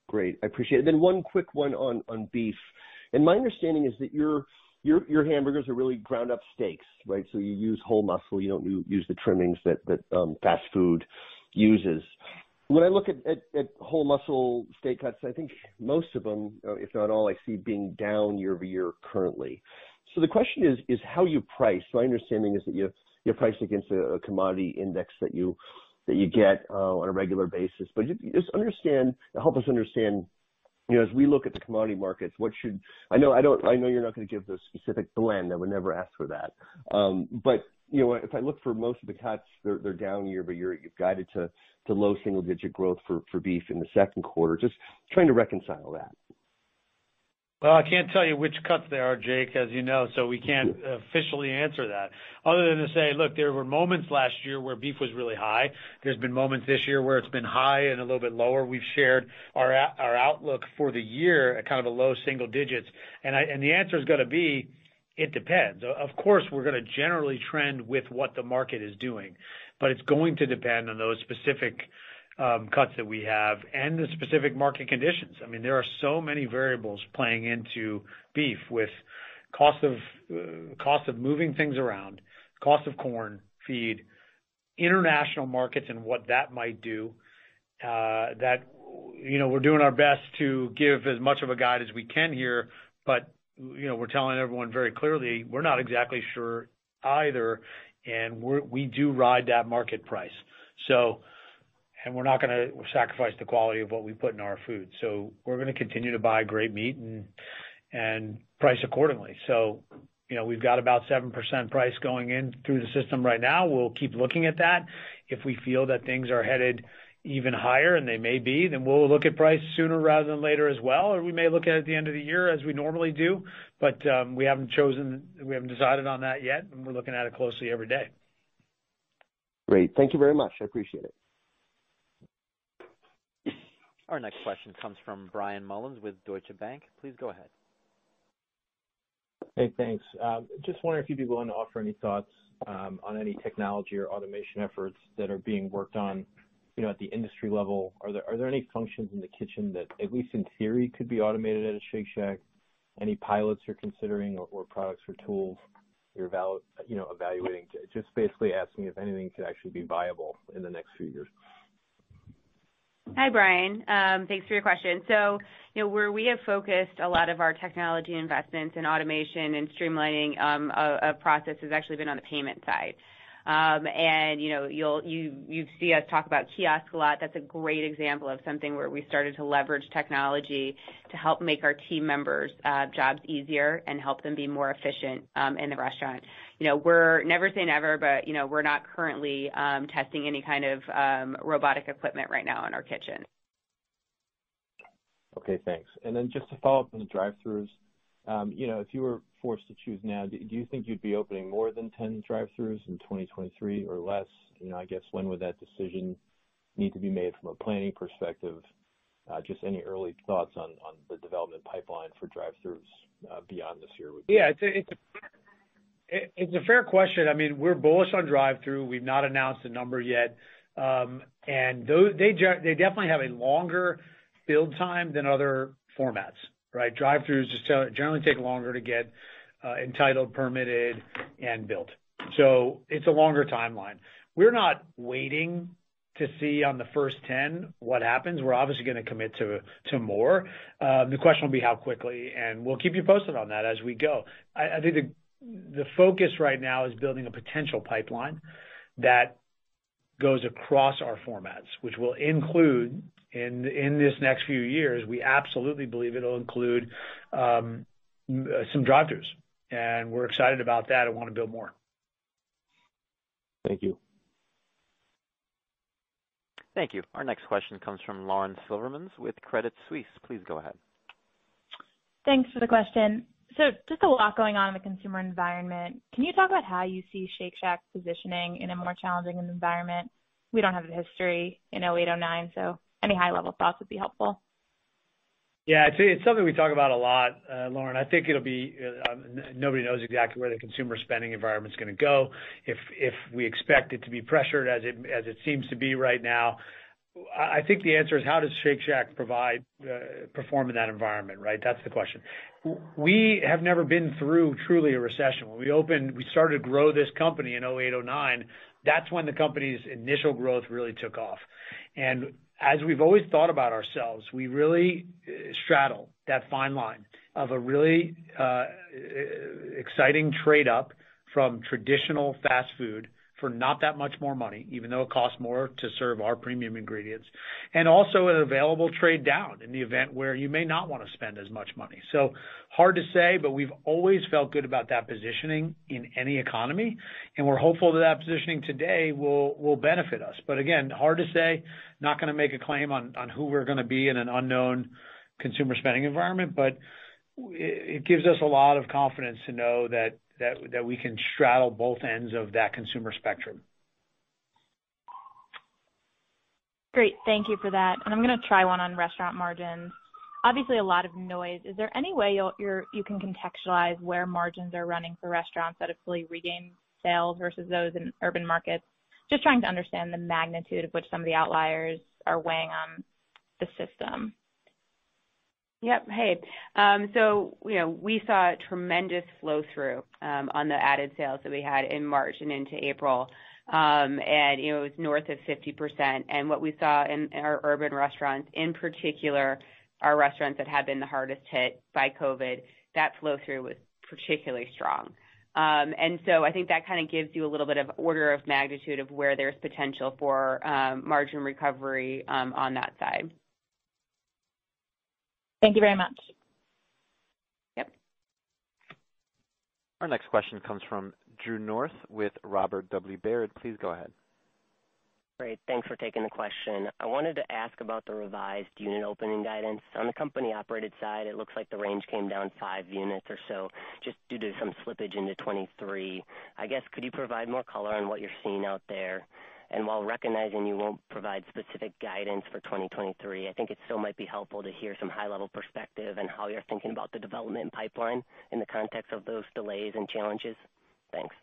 Great. I appreciate it. Then one quick one on, on beef. And my understanding is that you're Your, your hamburgers are really ground up steaks, right? So you use whole muscle. You don't use the trimmings that, that um, fast food uses. When I look at, at, at whole muscle steak cuts, I think most of them, if not all, I see being down year over year currently. So the question is, is how you price. My understanding is that you you're priced against a, a commodity index that you that you get uh, on a regular basis. But you, you just understand, help us understand. You know, as we look at the commodity markets, what should I know? I don't. I know you're not going to give the specific blend. I would never ask for that. Um, but you know, if I look for most of the cuts, they're, they're down year by year. You've guided to to low single digit growth for, for beef in the second quarter. Just trying to reconcile that. Well, I can't tell you which cuts there are, Jake, as you know, so we can't officially answer that. Other than to say, look, there were moments last year where beef was really high. There's been moments this year where it's been high and a little bit lower. We've shared our our outlook for the year at kind of a low single digits, and I, and the answer is going to be, it depends. Of course, we're going to generally trend with what the market is doing, but it's going to depend on those specific Um, cuts that we have and the specific market conditions. I mean, there are so many variables playing into beef, with cost of uh, cost of moving things around, cost of corn, feed, international markets, and what that might do. Uh, that you know, we're doing our best to give as much of a guide as we can here, but you know, we're telling everyone very clearly we're not exactly sure either, and we we do ride that market price. So. And we're not going to sacrifice the quality of what we put in our food. So we're going to continue to buy great meat and and price accordingly. So, you know, we've got about seven percent price going in through the system right now. We'll keep looking at that. If we feel that things are headed even higher, and they may be, then we'll look at price sooner rather than later as well. Or we may look at it at the end of the year as we normally do. But um, we haven't chosen, we haven't decided on that yet. And we're looking at it closely every day. Great. Thank you very much. I appreciate it. Our next question comes from Brian Mullins with Deutsche Bank. Please go ahead. Hey, thanks. Um, just wondering if you'd be willing to offer any thoughts um, on any technology or automation efforts that are being worked on, you know, at the industry level. Are there are there any functions in the kitchen that, at least in theory, could be automated at a Shake Shack? Any pilots you're considering, or, or products or tools you're evalu- you know evaluating? Just basically asking if anything could actually be viable in the next few years. Hi, Brian. Um, thanks for your question. So, you know, where we have focused a lot of our technology investments in automation and streamlining um, of process has actually been on the payment side. Um, and, you know, you'll, you, you see us talk about kiosk a lot. That's a great example of something where we started to leverage technology to help make our team members' uh, jobs easier and help them be more efficient um, in the restaurant. You know, we're never say never, but, you know, we're not currently um, testing any kind of um, robotic equipment right now in our kitchen. Okay, thanks. And then just to follow up on the drive-thrus, Um, you know, if you were forced to choose now, do, do you think you'd be opening more than ten drive-thrus in twenty twenty-three or less? You know, I guess when would that decision need to be made from a planning perspective? Uh, just any early thoughts on, on the development pipeline for drive-thrus uh, beyond this year? Would be- yeah, it's a, it's, a, it, it's a fair question. I mean, we're bullish on drive-thru. We've not announced a number yet, um, and those, they they definitely have a longer build time than other formats. Right, drive-throughs just generally take longer to get uh, entitled, permitted, and built. So it's a longer timeline. We're not waiting to see on the first ten what happens. We're obviously going to commit to to more. Uh, the question will be how quickly, and we'll keep you posted on that as we go. I, I think the the focus right now is building a potential pipeline that goes across our formats, which will include in in this next few years. We absolutely believe it'll include um, some drive-thrus, and we're excited about that. I want to build more. Thank you. Thank you. Our next question comes from Lauren Silverman with Credit Suisse. Please go ahead. Thanks for the question. So just a lot going on in the consumer environment. Can you talk about how you see Shake Shack positioning in a more challenging environment? We don't have the history in oh eight, oh nine, so any high-level thoughts would be helpful. Yeah, it's, it's something we talk about a lot, uh, Lauren. I think it'll be uh, nobody knows exactly where the consumer spending environment's going to go. If if we expect it to be pressured as it as it seems to be right now, I think the answer is how does Shake Shack provide uh, perform in that environment, right? That's the question. We have never been through truly a recession. When we opened, we started to grow this company in oh eight, oh nine. That's when the company's initial growth really took off, and as we've always thought about ourselves, we really straddle that fine line of a really uh, exciting trade up from traditional fast food for not that much more money, even though it costs more to serve our premium ingredients, and also an available trade down in the event where you may not want to spend as much money. So hard to say, but we've always felt good about that positioning in any economy, and we're hopeful that that positioning today will will benefit us. But again, hard to say, not going to make a claim on, on who we're going to be in an unknown consumer spending environment, but it, it gives us a lot of confidence to know that That, that we can straddle both ends of that consumer spectrum. Great. Thank you for that. And I'm going to try one on restaurant margins. Obviously, a lot of noise. Is there any way you'll, you're, you can contextualize where margins are running for restaurants that have fully regained sales versus those in urban markets? Just trying to understand the magnitude of which some of the outliers are weighing on the system. Yep. Hey. Um, so, you know, we saw a tremendous flow through um, on the added sales that we had in March and into April. Um, and, you know, it was north of fifty percent. And what we saw in our urban restaurants, in particular, our restaurants that had been the hardest hit by COVID, that flow through was particularly strong. Um, and so I think that kind of gives you a little bit of order of magnitude of where there's potential for um, margin recovery um, on that side. Thank you very much. Yep. Our next question comes from Drew North with Robert W. Baird. Please go ahead. Great. Thanks for taking the question. I wanted to ask about the revised unit opening guidance. On the company-operated side, it looks like the range came down five units or so just due to some slippage into twenty-three. I guess, could you provide more color on what you're seeing out there? And while recognizing you won't provide specific guidance for twenty twenty-three, I think it still might be helpful to hear some high-level perspective and how you're thinking about the development pipeline in the context of those delays and challenges. Thanks.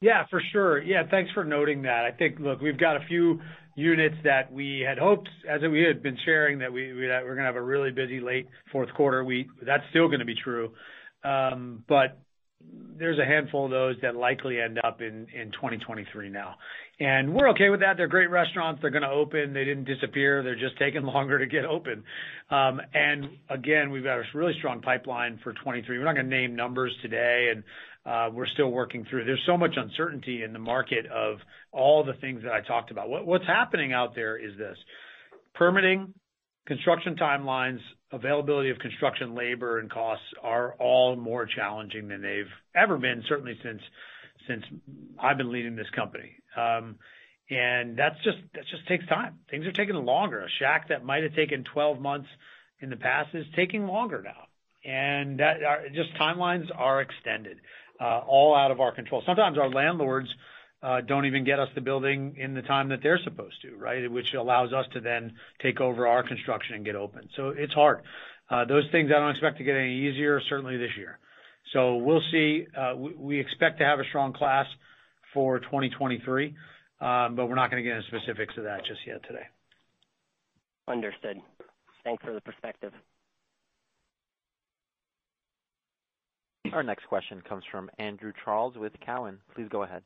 Yeah, for sure. Yeah, thanks for noting that. I think, look, we've got a few units that we had hoped, as we had been sharing, that we, we that we're going to have a really busy late fourth quarter. We that's still going to be true, um, but. There's a handful of those that likely end up in, in twenty twenty-three now. And we're okay with that. They're great restaurants. They're going to open. They didn't disappear. They're just taking longer to get open. Um, and, again, we've got a really strong pipeline for twenty-three. We're not going to name numbers today, and uh, we're still working through. There's so much uncertainty in the market of all the things that I talked about. What, what's happening out there is this. Permitting, construction timelines, availability of construction labor and costs are all more challenging than they've ever been, certainly since since I've been leading this company. Um, and that's just that just takes time. Things are taking longer. A shack that might have taken twelve months in the past is taking longer now. And that are, just timelines are extended, uh, all out of our control. Sometimes our landlords Uh, don't even get us the building in the time that they're supposed to, right? Which allows us to then take over our construction and get open. So it's hard. Uh, those things I don't expect to get any easier, certainly this year. So we'll see. Uh, we, we expect to have a strong class for twenty twenty-three, um, but we're not going to get into specifics of that just yet today. Understood. Thanks for the perspective. Our next question comes from Andrew Charles with Cowen. Please go ahead.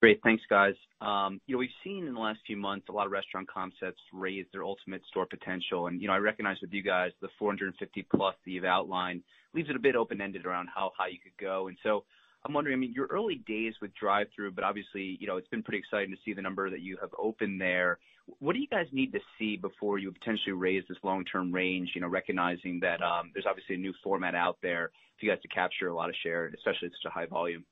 Great. Thanks, guys. Um, you know, we've seen in the last few months a lot of restaurant concepts raise their ultimate store potential. And, you know, I recognize with you guys the four hundred fifty plus that you've outlined leaves it a bit open-ended around how high you could go. And so I'm wondering, I mean, your early days with drive-thru, but obviously, you know, it's been pretty exciting to see the number that you have opened there. What do you guys need to see before you potentially raise this long-term range, you know, recognizing that um, there's obviously a new format out there for you guys to capture a lot of share, especially at such a high volume?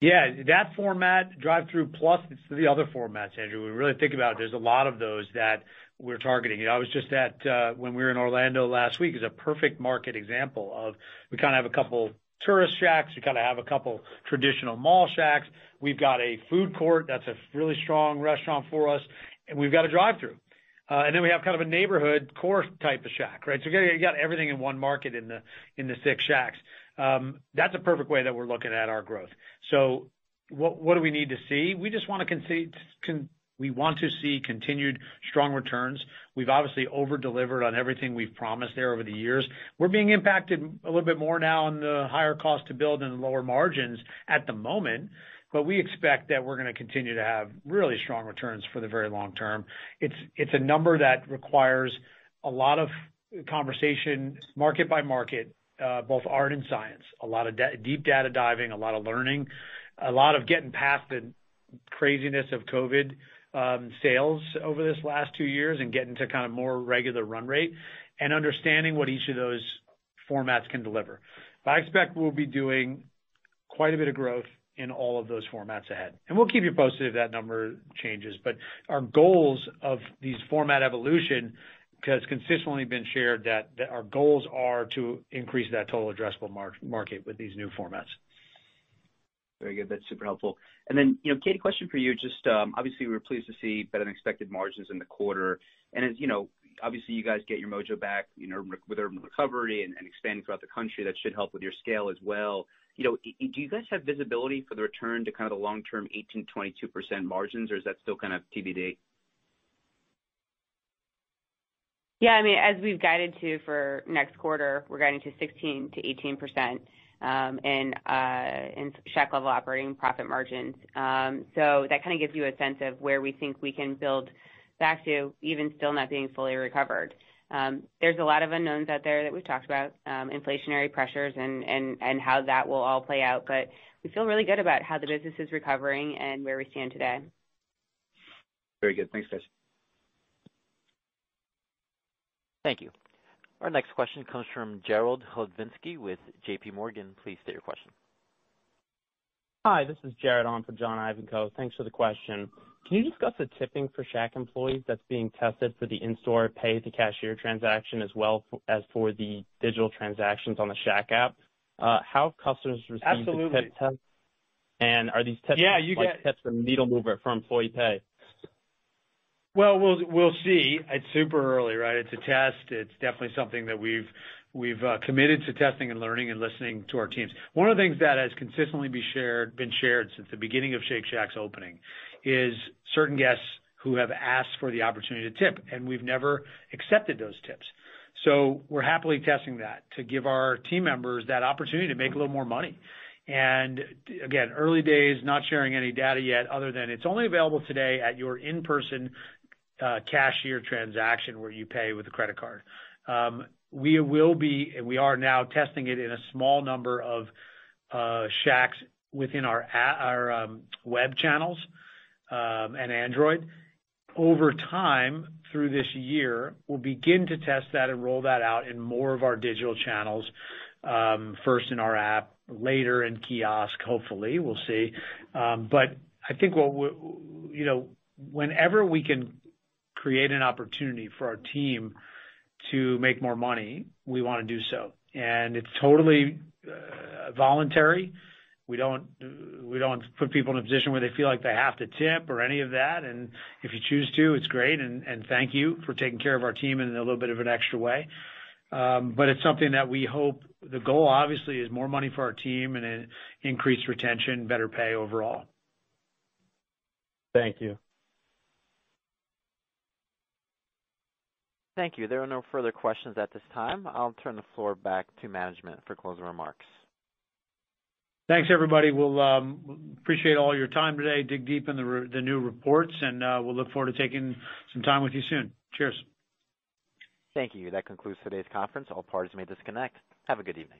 Yeah, that format, drive-through plus, it's the other formats, Andrew. We really think about it. There's a lot of those that we're targeting. You know, I was just at uh, when we were in Orlando last week is a perfect market example of we kind of have a couple tourist shacks, we kind of have a couple traditional mall shacks. We've got a food court that's a really strong restaurant for us, and we've got a drive-through. Uh, and then we have kind of a neighborhood core type of shack, right? So you got everything in one market in the in the six shacks. Um, that's a perfect way that we're looking at our growth. So what what do we need to see? We just want to concede, con- we want to see continued strong returns. We've obviously over-delivered on everything we've promised there over the years. We're being impacted a little bit more now on the higher cost to build and the lower margins at the moment. But we expect that we're going to continue to have really strong returns for the very long term. It's it's a number that requires a lot of conversation, market by market, uh, both art and science, a lot of da- deep data diving, a lot of learning, a lot of getting past the craziness of COVID um, sales over this last two years and getting to kind of more regular run rate and understanding what each of those formats can deliver. But I expect we'll be doing quite a bit of growth in all of those formats ahead. And we'll keep you posted if that number changes. But our goals of these format evolution has consistently been shared that, that our goals are to increase that total addressable mar- market with these new formats. Very good. That's super helpful. And then, you know, Katie, question for you. Just um, obviously we were pleased to see better than expected margins in the quarter. And as you know, obviously you guys get your mojo back, you know, with urban recovery and, and expanding throughout the country. That should help with your scale as well. You know, do you guys have visibility for the return to kind of the long-term eighteen, twenty-two percent margins, or is that still kind of T B D? Yeah, I mean, as we've guided to for next quarter, we're guiding to sixteen to eighteen percent um, in, uh, in shack-level operating profit margins. Um, so that kind of gives you a sense of where we think we can build back to, even still not being fully recovered. Um, there's a lot of unknowns out there that we've talked about, um, inflationary pressures and, and, and how that will all play out. But we feel really good about how the business is recovering and where we stand today. Very good. Thanks, guys. Thank you. Our next question comes from Gerald Hodvinsky with J P Morgan. Please state your question. Hi, this is Jared on for John Ivanko. Thanks for the question. Can you discuss the tipping for Shack employees that's being tested for the in-store pay-to-cashier transaction as well as for the digital transactions on the Shack app? Uh, how have customers received Absolutely. The tip test? And are these tips yeah, you like get... tips from needle mover for employee pay? Well, we'll we'll see. It's super early, right? It's a test. It's definitely something that we've we've uh, committed to testing and learning and listening to our teams. One of the things that has consistently be shared, been shared since the beginning of Shake Shack's opening is certain guests who have asked for the opportunity to tip, and we've never accepted those tips. So we're happily testing that to give our team members that opportunity to make a little more money. And again, early days, not sharing any data yet other than it's only available today at your in-person Uh, cashier transaction where you pay with a credit card. Um, we will be, and we are now testing it in a small number of uh, shacks within our our um, web channels um, and Android. Over time, through this year, we'll begin to test that and roll that out in more of our digital channels. Um, first in our app, later in kiosk. Hopefully, we'll see. Um, but I think what we, you know, whenever we can create an opportunity for our team to make more money, we want to do so. And it's totally uh, voluntary. We don't we don't put people in a position where they feel like they have to tip or any of that. And if you choose to, it's great. And, and thank you for taking care of our team in a little bit of an extra way. Um, but it's something that we hope the goal obviously is more money for our team and an increased retention, better pay overall. Thank you. Thank you. There are no further questions at this time. I'll turn the floor back to management for closing remarks. Thanks, everybody. We'll um, appreciate all your time today. Dig deep in the, re the new reports, and uh, we'll look forward to taking some time with you soon. Cheers. Thank you. That concludes today's conference. All parties may disconnect. Have a good evening.